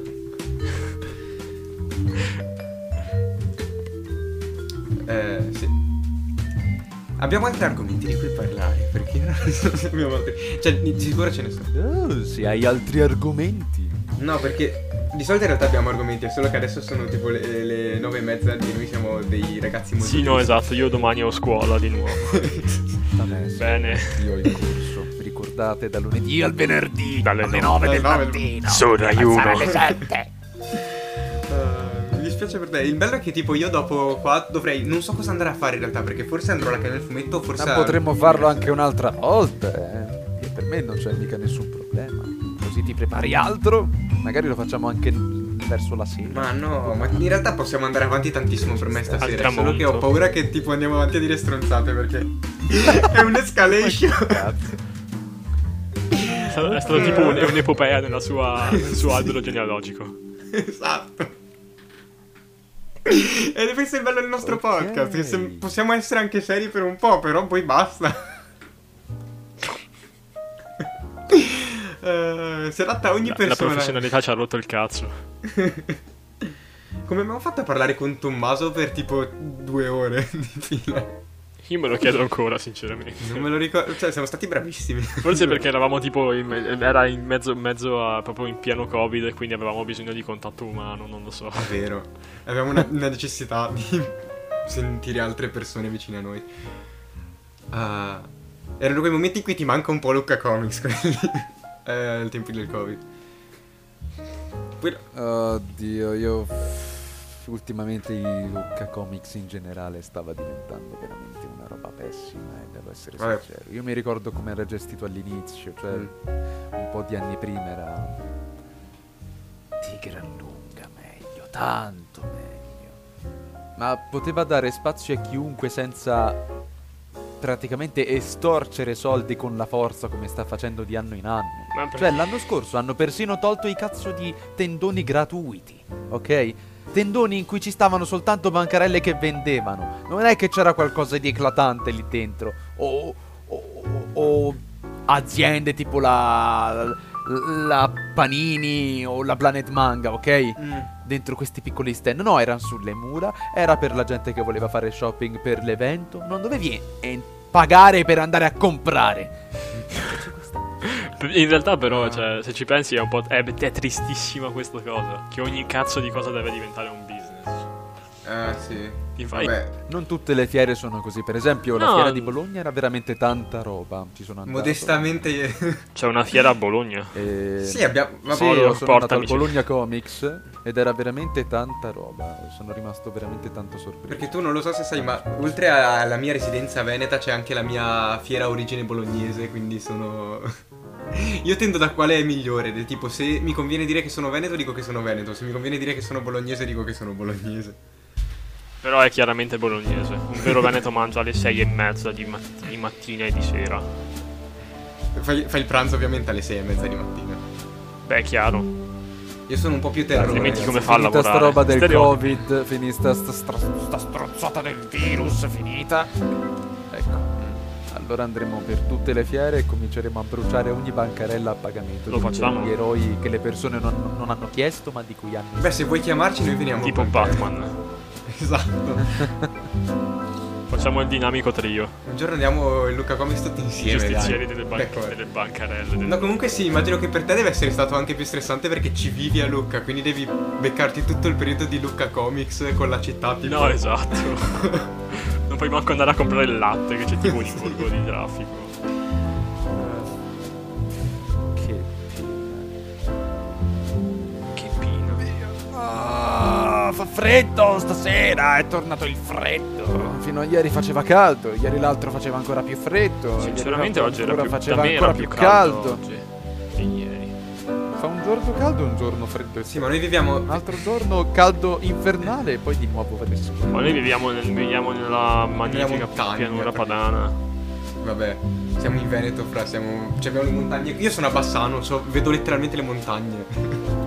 Sì. Abbiamo altri argomenti di cui parlare, perché abbiamo altri. Cioè, di sicuro ce ne sono. Oh, sì, hai altri argomenti. No, perché di solito in realtà abbiamo argomenti, è solo che adesso sono tipo le 9:30 e noi siamo dei ragazzi molto... Sì, no, esatto, io domani ho scuola di nuovo. Adesso, bene. Io ho il corso, ricordate, da lunedì al venerdì, alle 9 del mattino. Su Rai 1. Alle 7. Per te. Il bello è che tipo io dopo qua dovrei, non so cosa andare a fare in realtà, perché forse andrò alla canna del fumetto, forse... Ma potremmo farlo anche un'altra volta, eh? E per me non c'è mica nessun problema. Così ti prepari altro, magari lo facciamo anche verso la sera. Ma no, ma in realtà possiamo andare avanti tantissimo per me stasera, solo che ho paura che tipo andiamo avanti a dire stronzate, perché è un'escalation. È stato tipo un'epopea nel suo albero genealogico. Esatto. E questo è il bello del nostro podcast, che possiamo essere anche seri per un po', però poi basta. Si adatta a ogni persona. La professionalità ci ha rotto il cazzo. Come abbiamo fatto a parlare con Tommaso per tipo 2 ore di fila? Io me lo chiedo ancora, sinceramente. Non me lo ricordo, cioè siamo stati bravissimi. Forse perché eravamo tipo era in mezzo a, proprio in pieno Covid, e quindi avevamo bisogno di contatto umano, non lo so. È vero. Avevamo una necessità di sentire altre persone vicine a noi. Erano quei momenti in cui ti manca un po' Lucca Comics, quelli al tempo del Covid. Poi... Oddio, io... Ultimamente Lucca Comics in generale stava diventando veramente una roba pessima, e devo essere sincero. Io mi ricordo come era gestito all'inizio, cioè un po' di anni prima era di gran lunga meglio, tanto meglio. ma poteva dare spazio a chiunque senza praticamente estorcere soldi con la forza come sta facendo di anno in anno. Cioè l'anno scorso hanno persino tolto i cazzo di tendoni gratuiti, ok? Tendoni in cui ci stavano soltanto bancarelle che vendevano. Non è che c'era qualcosa di eclatante lì dentro. O aziende tipo la Panini o la Planet Manga, ok? Dentro questi piccoli stand. No, erano sulle mura. Era per la gente che voleva fare shopping per l'evento. Non dovevi pagare per andare a comprare. In realtà però, cioè, se ci pensi è un po' è tristissima questa cosa, che ogni cazzo di cosa deve diventare un business. Sì. Vabbè. Non tutte le fiere sono così. Per esempio la fiera di Bologna era veramente tanta roba. Ci sono andato. Modestamente c'è una fiera a Bologna sì, abbiamo... sì, io sono andato al Bologna Comics ed era veramente tanta roba. Sono rimasto veramente tanto sorpreso. Perché tu non lo so se sai, ma oltre alla mia residenza veneta c'è anche la mia fiera origine bolognese. Quindi sono... io tendo da quale è migliore. Del tipo, se mi conviene dire che sono veneto dico che sono veneto, se mi conviene dire che sono bolognese dico che sono bolognese. Però è chiaramente bolognese. Un vero veneto mangia alle 6:30 di mattina e di sera. Fai il pranzo ovviamente alle 6:30 di mattina. Beh, è chiaro. Io sono un po' più terrore. Altrimenti come fa a lavorare? Finita sta roba del Covid, finita sta strozzata del virus, finita. Ecco. Allora andremo per tutte le fiere e cominceremo a bruciare ogni bancarella a pagamento. Lo facciamo. Gli eroi che le persone non hanno chiesto ma di cui hanno... Beh, se vuoi chiamarci noi veniamo. Tipo Batman. Esatto. Facciamo il dinamico trio. Un giorno andiamo in Lucca Comics tutti insieme. I giustizieri delle bancarelle no, comunque sì, immagino che per te deve essere stato anche più stressante perché ci vivi a Lucca, quindi devi beccarti tutto il periodo di Lucca Comics con la città tipo. No, esatto. Non puoi manco andare a comprare il latte, che c'è tipo un incolpo di traffico. Fa freddo stasera, è tornato il freddo. Fino a ieri faceva caldo, ieri l'altro faceva ancora più freddo. Sinceramente oggi faceva ancora più caldo che ieri. Fa un giorno caldo e un giorno freddo. Sì, ma noi viviamo un altro giorno caldo infernale e poi di nuovo fresco. Ma noi viviamo nella magnifica pianura padana. Vabbè, siamo in Veneto, abbiamo le montagne. Io sono a Bassano, vedo letteralmente le montagne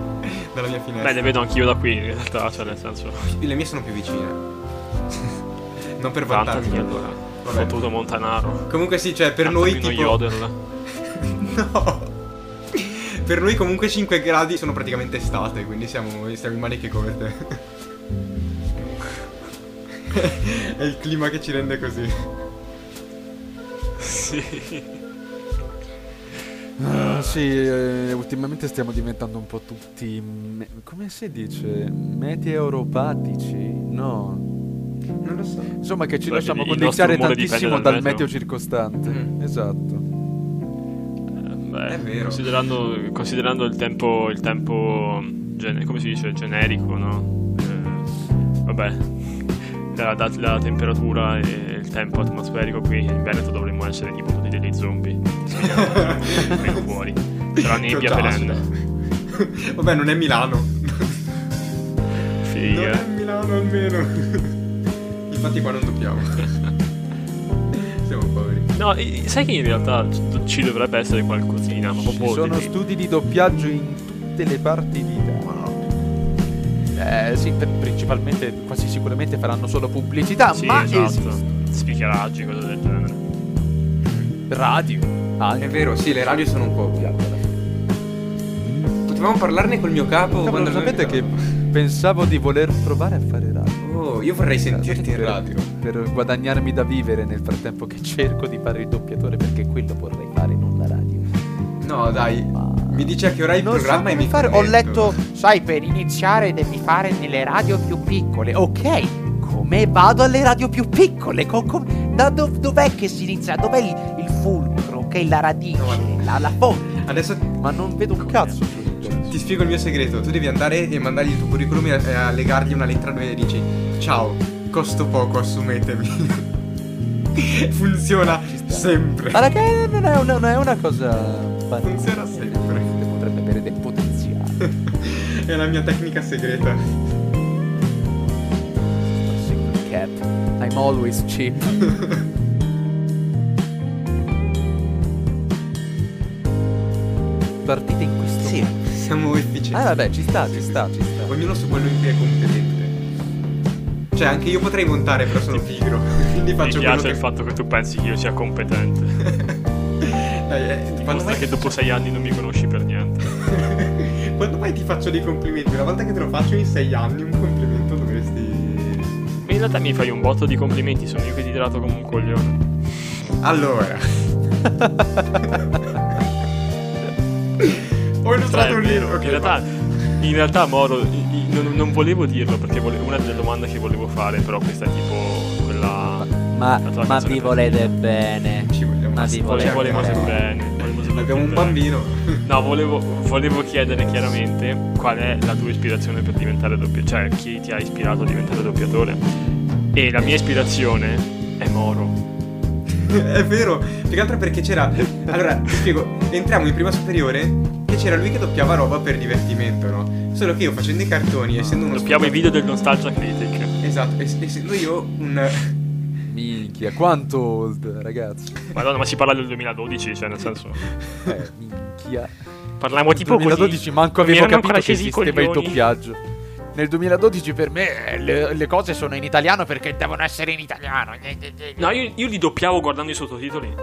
dalla mia finestra. Beh, le vedo anch'io da qui in realtà, cioè nel senso le mie sono più vicine. Non per vantarmi allora. Fottuto Montanaro. Comunque sì, cioè per noi tipo Yodel. No. Per noi comunque 5 gradi sono praticamente estate, quindi stiamo in maniche corte. È il clima che ci rende così. Sì. Ultimamente stiamo diventando un po' tutti come si dice? Meteoropatici? No, non lo so. Insomma, che ci lasciamo condizionare tantissimo dal meteo circostante. Esatto. Beh, è vero. Considerando il tempo come si dice? Generico, no? Vabbè, la temperatura e il tempo atmosferico qui in Veneto dovremmo essere tipo tutti degli zombie. Fuori c'è la nebbia perenne. Vabbè, non è Milano. Figa. Non è Milano almeno. Infatti qua non doppiamo. Siamo poveri. No, sai che in realtà ci dovrebbe essere qualcosina. Ma ci sono studi di doppiaggio in tutte le parti d'Italia. Sì, principalmente quasi sicuramente faranno solo pubblicità, sì, ma esatto. Spiccheraggi, cose del genere. Radio. Ah, è vero, sì, le radio sono un po' più. Potevamo parlarne col mio capo quando sapete che pensavo di voler provare a fare radio. Oh, io vorrei sentirti in radio per guadagnarmi da vivere nel frattempo che cerco di fare il doppiatore, perché quello vorrei fare, non la radio. No, dai. Ma... mi dice a che ora il programma e mi fare. Ho letto, sai, per iniziare devi fare nelle radio più piccole. Ok, come vado alle radio più piccole? Dov'è che si inizia? Dov'è il fulcro? La radice, la foglia. Adesso ma non vedo un cazzo. Ti spiego il mio segreto. Tu devi andare e mandargli il tuo curriculum e a legargli una lettera dove dici: ciao, costo poco, assumetemi. Funziona sempre. Ma che non è una cosa. Funziona sempre. Potrebbe avere del potenziale. È la mia tecnica segreta. cat. I'm always cheap. Partite in questo. Sì, siamo efficienti. Ah vabbè, ci sta. Ognuno su quello in cui è competente. Cioè anche io potrei montare, però sono pigro. Quindi faccio quello. Mi piace il fatto che tu pensi che io sia competente. Dimostra che dopo 6 anni non mi conosci per niente. Quando mai ti faccio dei complimenti? Una volta che te lo faccio in 6 anni, un complimento dovresti... In realtà mi fai un botto di complimenti, sono io che ti tratto come un coglione. Allora... Ho illustrato un libro. Okay, in realtà Moro, non volevo dirlo perché una delle domande che volevo fare, però questa è tipo quella... Ma vi volete bene. Ci vogliamo. Ma vi volevo bene. Abbiamo un bambino. No, volevo chiedere chiaramente qual è la tua ispirazione per diventare doppiatore, cioè chi ti ha ispirato a diventare doppiatore. E la mia ispirazione è Moro. È vero, più che altro perché c'era... Allora, ti spiego, entriamo in prima superiore che c'era lui che doppiava roba per divertimento, no? Solo che io facendo i cartoni, essendo uno... Doppiavo i video del Nostalgia Critic. Esatto, essendo io un... Minchia, quanto old, ragazzi. Madonna, ma si parla del 2012, cioè nel senso. Minchia. Parliamo tipo così. Nel 2012 manco avevo capito che esisteva il doppiaggio. Nel 2012 per me le cose sono in italiano perché devono essere in italiano. No, io li doppiavo guardando i sottotitoli.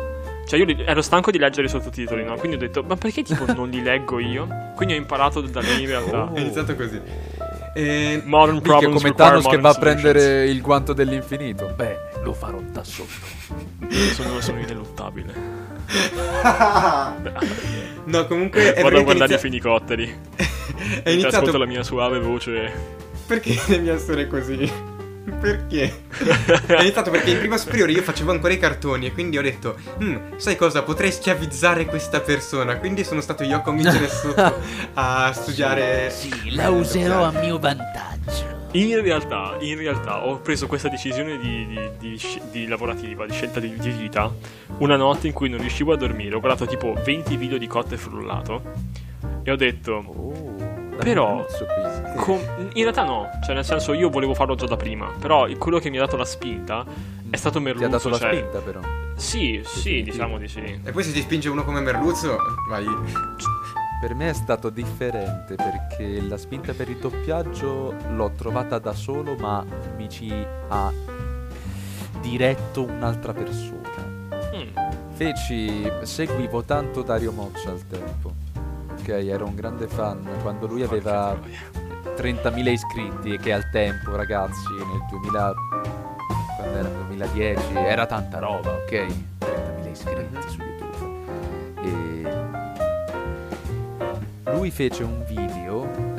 Cioè ero stanco di leggere i sottotitoli, no? Quindi ho detto, ma perché tipo non li leggo io? Quindi ho imparato da me in realtà. È iniziato così. Modern Problems come Thanos che va a prendere il guanto dell'infinito. Beh, lo farò da solo. Sono ineluttabile. No, comunque vado a guardare i fenicotteri. È iniziato... Ascolto la mia suave voce. Perché devi essere così? Perché? È iniziato perché in prima superiore io facevo ancora i cartoni e quindi ho detto sai cosa? Potrei schiavizzare questa persona. Quindi sono stato io a convincere sotto a studiare. Sì, la userò a mio vantaggio. In realtà ho preso questa decisione di lavorativa, di scelta di vita, una notte in cui non riuscivo a dormire. Ho guardato tipo 20 video di Cotto e Frullato e ho detto però in realtà no, cioè nel senso io volevo farlo già da prima, però quello che mi ha dato la spinta è stato Merluzzo. Ti ha dato la spinta però? Sì, diciamo di sì. E poi se ti spinge uno come Merluzzo vai. Per me è stato differente perché la spinta per il doppiaggio l'ho trovata da solo, ma mi ci ha diretto un'altra persona. Seguivo tanto Dario Moccia al tempo, ok? Ero un grande fan quando lui aveva 30.000 iscritti, che al tempo, ragazzi, nel 2000, quando era 2010, era tanta roba, ok? 30.000 iscritti su YouTube. Lui fece un video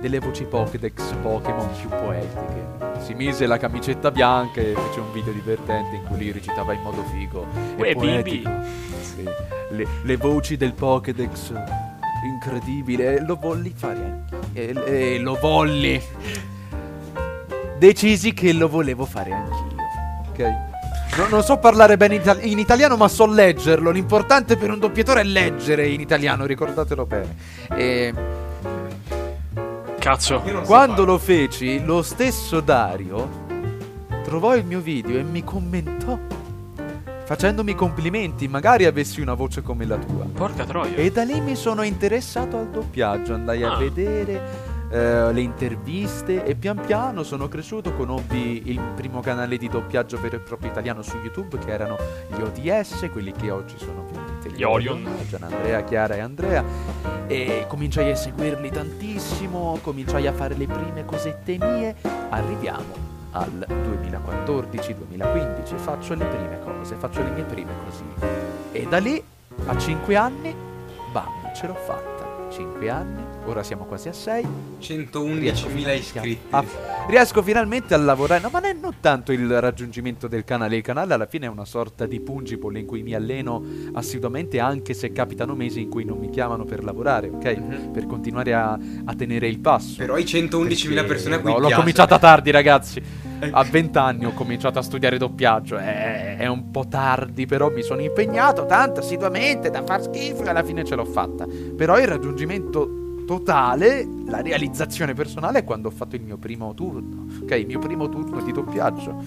delle voci Pokédex Pokémon più poetiche. Si mise la camicetta bianca e fece un video divertente in cui lui recitava in modo figo e poetico. Sì. Le voci del Pokédex, incredibile. Lo volli fare anch'io. E lo volli. Decisi che lo volevo fare anch'io. Ok? Non so parlare bene in italiano, ma so leggerlo. L'importante per un doppiatore è leggere in italiano, ricordatelo bene. E... Cazzo. Quando lo feci, lo stesso Dario trovò il mio video e mi commentò, facendomi complimenti, magari avessi una voce come la tua. Porca troia. E da lì mi sono interessato al doppiaggio, andai a vedere... le interviste e pian piano sono cresciuto, conobbi il primo canale di doppiaggio vero e proprio italiano su YouTube che erano gli ODS, quelli che oggi sono gli Orion, Gianandrea, Chiara e Andrea, e cominciai a seguirli tantissimo, cominciai a fare le prime cosette mie. Arriviamo al 2014-2015, faccio le mie prime così, e da lì a 5 anni bam, ce l'ho fatta. 5 anni, ora siamo quasi a 6. 111.000 iscritti. Riesco finalmente a lavorare. No, ma non tanto il raggiungimento del canale. Il canale alla fine è una sorta di pungiball in cui mi alleno assiduamente, anche se capitano mesi in cui non mi chiamano per lavorare, ok? Mm-hmm. Per continuare a tenere il passo. Però i 111.000 persone a cui piace. L'ho cominciata tardi, ragazzi. A 20 anni ho cominciato a studiare doppiaggio. È un po' tardi, però mi sono impegnato tanto assiduamente da far schifo e alla fine ce l'ho fatta. Però il raggiungimento totale la realizzazione personale è quando ho fatto il mio primo turno. Ok, il mio primo turno di doppiaggio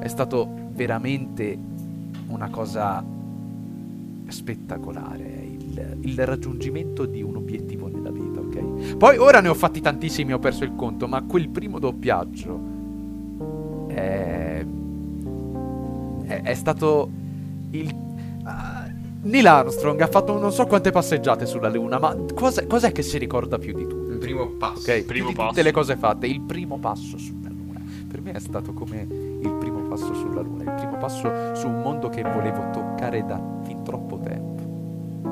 è stato veramente una cosa spettacolare, il raggiungimento di un obiettivo nella vita, ok? Poi ora ne ho fatti tantissimi, ho perso il conto, ma quel primo doppiaggio è stato il... Neil Armstrong ha fatto non so quante passeggiate sulla Luna, ma cos'è che si ricorda più di tutto? Il primo passo, okay? Primo passo. Tutte le cose fatte, il primo passo sulla Luna. Per me è stato come il primo passo sulla Luna, il primo passo su un mondo che volevo toccare da fin troppo tempo.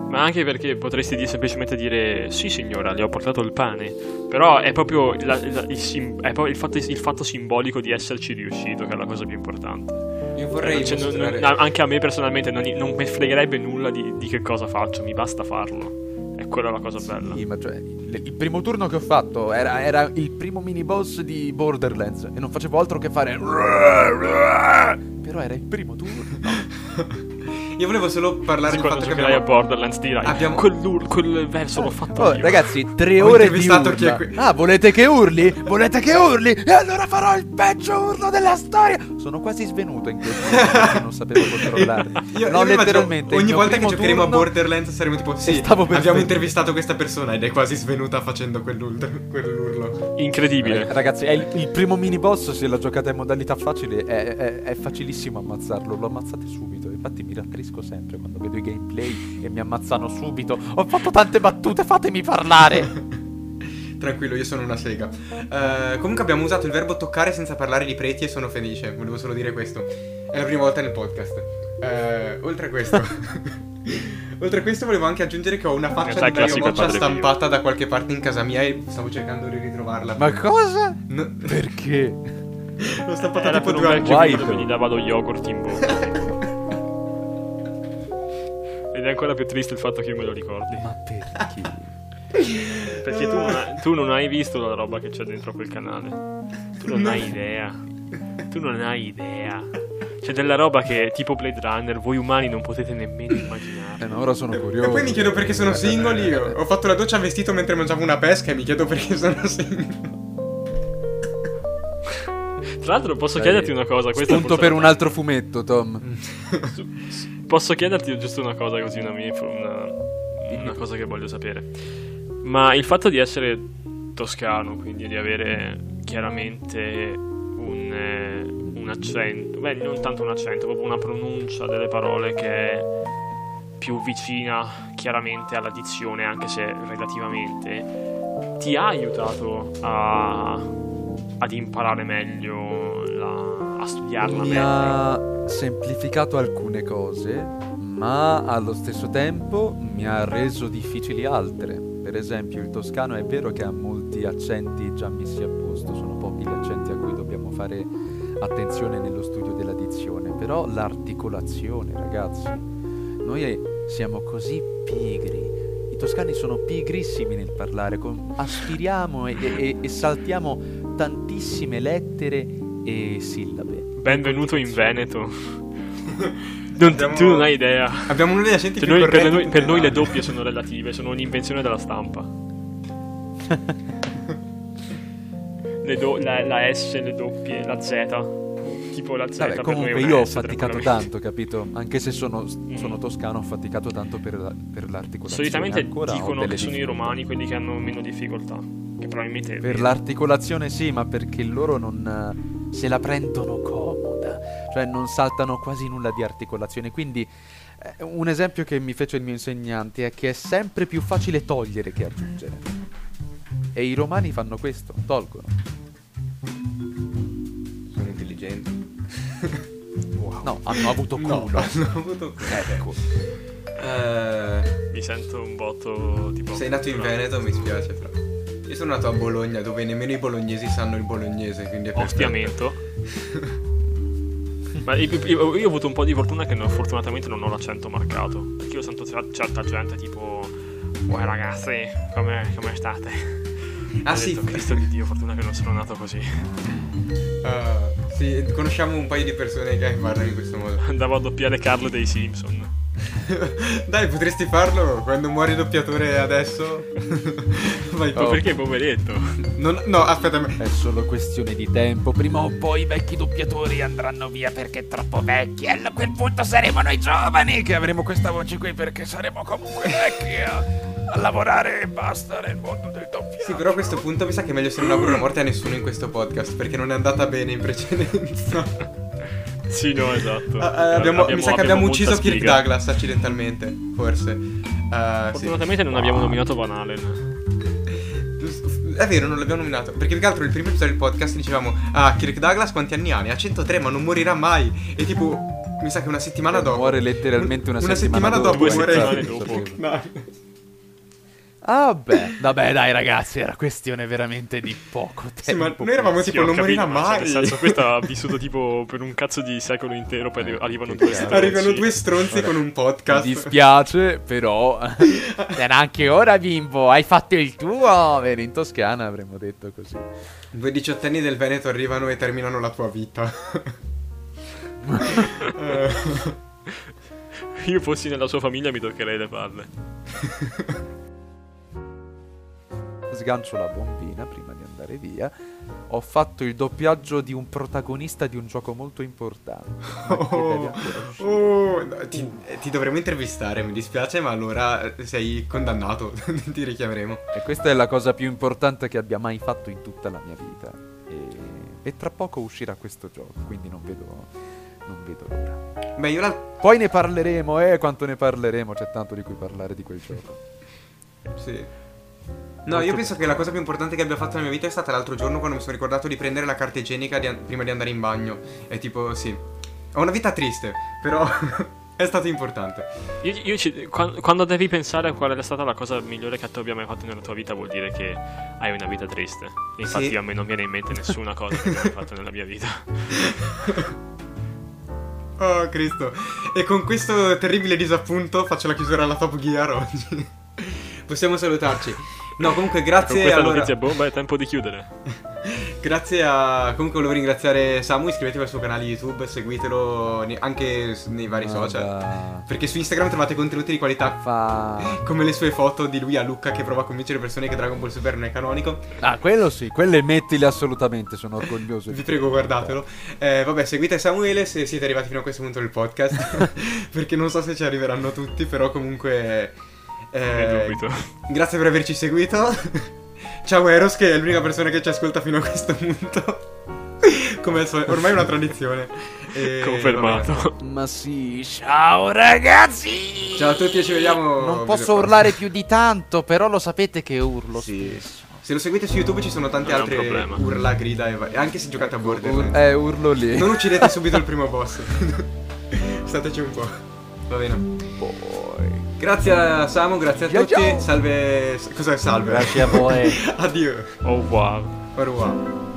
Ma anche perché potresti semplicemente dire: sì signora, le ho portato il pane. Però è proprio il fatto simbolico di esserci riuscito che è la cosa più importante. Io vorrei anche a me personalmente non mi fregherebbe nulla di che cosa faccio, mi basta farlo. È quella la cosa bella. Ma cioè, il primo turno che ho fatto era il primo mini boss di Borderlands e non facevo altro che fare però era il primo turno. Io volevo solo parlare del fatto che abbiamo... a Borderlands dirai abbiamo... quel verso l'ho fatto io. Ragazzi, 3 ore di urla. Ah, volete che urli? Volete che urli? E allora farò il peggio urlo della storia. Sono quasi svenuto in questo momento perché non sapevo controllare. No, letteralmente ogni volta che giocheremo a Borderlands saremo tipo sì, abbiamo intervistato questa persona ed è quasi svenuta facendo quell'urlo. Incredibile. Ragazzi, è il primo mini boss, se la giocate in modalità facile è facilissimo ammazzarlo, lo ammazzate subito. Infatti mi rattrisco sempre quando vedo i gameplay e mi ammazzano subito. Ho fatto tante battute, fatemi parlare. Tranquillo, io sono una sega. Comunque abbiamo usato il verbo toccare senza parlare di preti e sono felice. Volevo solo dire questo. È la prima volta nel podcast. Oltre a questo volevo anche aggiungere che ho una faccia di Mario Moccia stampata da qualche parte in casa mia e stavo cercando di ritrovarla. Ma cosa? No. Perché? L'ho stampata tipo 2 anni quando mi dava lo yogurt in bocca. Ed è ancora più triste il fatto che io me lo ricordi. Ma perché? Perché tu non hai visto la roba che c'è dentro quel canale. Tu non hai idea. C'è della roba che tipo Blade Runner voi umani non potete nemmeno immaginare. Ma ora sono curioso. E poi mi chiedo perché sono single io. Ho fatto la doccia vestito mentre mangiavo una pesca e mi chiedo perché sono single. Tra l'altro posso chiederti una cosa. Punto per un altro fumetto, Tom. Posso chiederti giusto una cosa così, una cosa che voglio sapere. Ma il fatto di essere toscano, quindi di avere chiaramente un accento, beh non tanto un accento, proprio una pronuncia delle parole che è più vicina chiaramente alla dizione, anche se relativamente, ti ha aiutato ad imparare meglio, a studiarla meglio? Semplificato alcune cose, ma allo stesso tempo mi ha reso difficili altre. Per esempio il toscano è vero che ha molti accenti già messi a posto, sono pochi gli accenti a cui dobbiamo fare attenzione nello studio della dizione, però l'articolazione, ragazzi, noi siamo così pigri. I toscani sono pigrissimi nel parlare, aspiriamo e saltiamo tantissime lettere e sillabe. Benvenuto in Veneto. Tu non hai idea. Abbiamo un'idea, senti, cioè, per noi le doppie sono relative, sono un'invenzione della stampa. La S, le doppie, la Z. Tipo la Z. Vabbè, per comunque io ho faticato tanto, capito? Anche se sono toscano, ho faticato tanto per l'articolazione. Solitamente ancora dicono che sono i romani quelli che hanno meno difficoltà. Che probabilmente per l'articolazione sì, ma perché loro non... se la prendono comoda, cioè non saltano quasi nulla di articolazione. Quindi un esempio che mi fece il mio insegnante è che è sempre più facile togliere che aggiungere, e i romani fanno questo, tolgono. Sono intelligenti. Wow. No, hanno avuto culo. Ecco. Mi sento un botto tipo... Sei nato in Veneto, mi spiace però. Io sono nato a Bologna, dove nemmeno i bolognesi sanno il bolognese, quindi è perfetto. Ma io ho avuto un po' di fortuna che fortunatamente non ho l'accento marcato, perché io sento certa gente tipo: uè ragazzi, come state? Ah sì, detto, Cristo di Dio, fortuna che non sono nato così. Sì, conosciamo un paio di persone che parlano in questo modo. Andavo a doppiare Carlo dei Simpson. Dai, potresti farlo quando muore il doppiatore adesso. Vai, oh. Perché poveretto? No, aspetta. È solo questione di tempo. Prima o poi i vecchi doppiatori andranno via perché troppo vecchi. E a quel punto saremo noi giovani che avremo questa voce qui, perché saremo comunque vecchi a lavorare e basta nel mondo del doppiaggio. Sì, però a questo punto mi sa che è meglio se non auguro la morte a nessuno in questo podcast, perché non è andata bene in precedenza. Sì, no, esatto. Mi sa che abbiamo ucciso Kirk Douglas accidentalmente, forse. Fortunatamente sì. Non abbiamo nominato Van Halen. È vero, non l'abbiamo nominato. Perché più che altro il primo episodio del podcast dicevamo: ah, Kirk Douglas quanti anni ha? Ne ha 103, ma non morirà mai. E tipo, mi sa che una settimana dopo muore letteralmente una settimana dopo. Ah beh, vabbè, dai ragazzi, era questione veramente di poco tempo. Sì, ma noi eravamo tipo non morirà mai. Nel senso, questo ha vissuto tipo per un cazzo di secolo intero. Poi arrivano due stronzi con un podcast. Mi dispiace, però neanche ora, bimbo, hai fatto il tuo. Vero, in Toscana avremmo detto così. Due diciottenni del Veneto arrivano e terminano la tua vita. Io fossi nella sua famiglia mi toccherei le palle. Sgancio la bombina prima di andare via. Ho fatto il doppiaggio di un protagonista di un gioco molto importante. Ti dovremmo intervistare, mi dispiace, ma allora sei condannato. Ti richiameremo. E questa è la cosa più importante che abbia mai fatto in tutta la mia vita. E tra poco uscirà questo gioco, quindi non vedo l'ora. Beh, poi ne parleremo, quanto ne parleremo, c'è tanto di cui parlare di quel gioco. Sì. No, io penso che la cosa più importante che abbia fatto nella mia vita è stata l'altro giorno quando mi sono ricordato di prendere la carta igienica prima di andare in bagno. È tipo, sì, ho una vita triste, però è stato importante. Quando devi pensare a qual è stata la cosa migliore che tu abbia mai fatto nella tua vita, vuol dire che hai una vita triste. Infatti sì. A me non viene in mente nessuna cosa che abbia fatto nella mia vita. Oh Cristo. E con questo terribile disappunto faccio la chiusura alla Top Gear oggi. Possiamo salutarci. No, comunque grazie. Con questa notizia bomba è tempo di chiudere. Comunque volevo ringraziare Samu, iscrivetevi al suo canale YouTube, seguitelo anche nei vari social. Perché su Instagram trovate contenuti di qualità. Come le sue foto di lui a Lucca che prova a convincere persone che Dragon Ball Super non è canonico. Ah, quello sì, quelle mettile assolutamente, sono orgoglioso. Vi prego, guardatelo. Vabbè, seguite Samuele se siete arrivati fino a questo punto del podcast. Perché non so se ci arriveranno tutti, però comunque... grazie per averci seguito. Ciao Eros, che è l'unica persona che ci ascolta fino a questo punto. Come al solito, ormai è una tradizione. Confermato. Ma sì, ciao ragazzi. Ciao a tutti e ci vediamo. Non posso urlare più di tanto, però lo sapete che urlo. Sì. Se lo seguite su YouTube ci sono tante altre urla, grida e anche se giocate a Borderlands. Urlo lì. Non uccidete subito il primo boss. Stateci un po'. Va bene. Poi grazie a Samu, grazie a tutti. Ciao. Salve. Cos'è salve? Grazie a voi. Addio. Au revoir.